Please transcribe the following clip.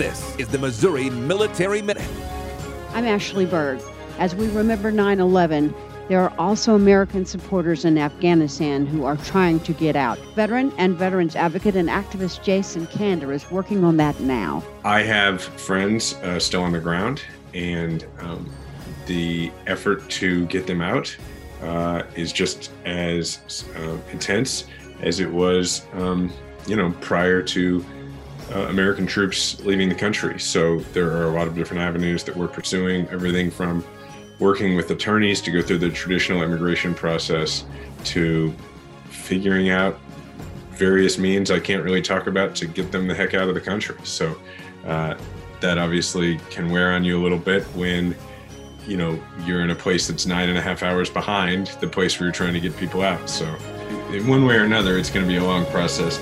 This is the Missouri Military Minute. I'm Ashley Berg. As we remember 9/11, there are also American supporters in Afghanistan who are trying to get out. Veteran and veterans advocate and activist Jason Kander is working on that now. I have friends still on the ground, and the effort to get them out is just as intense as it was, prior to American troops leaving the country. So there are a lot of different avenues that we're pursuing, everything from working with attorneys to go through the traditional immigration process to figuring out various means I can't really talk about to get them the heck out of the country. So that obviously can wear on you a little bit when you're in a place that's 9.5 hours behind the place where you're trying to get people out. So in one way or another, it's going to be a long process.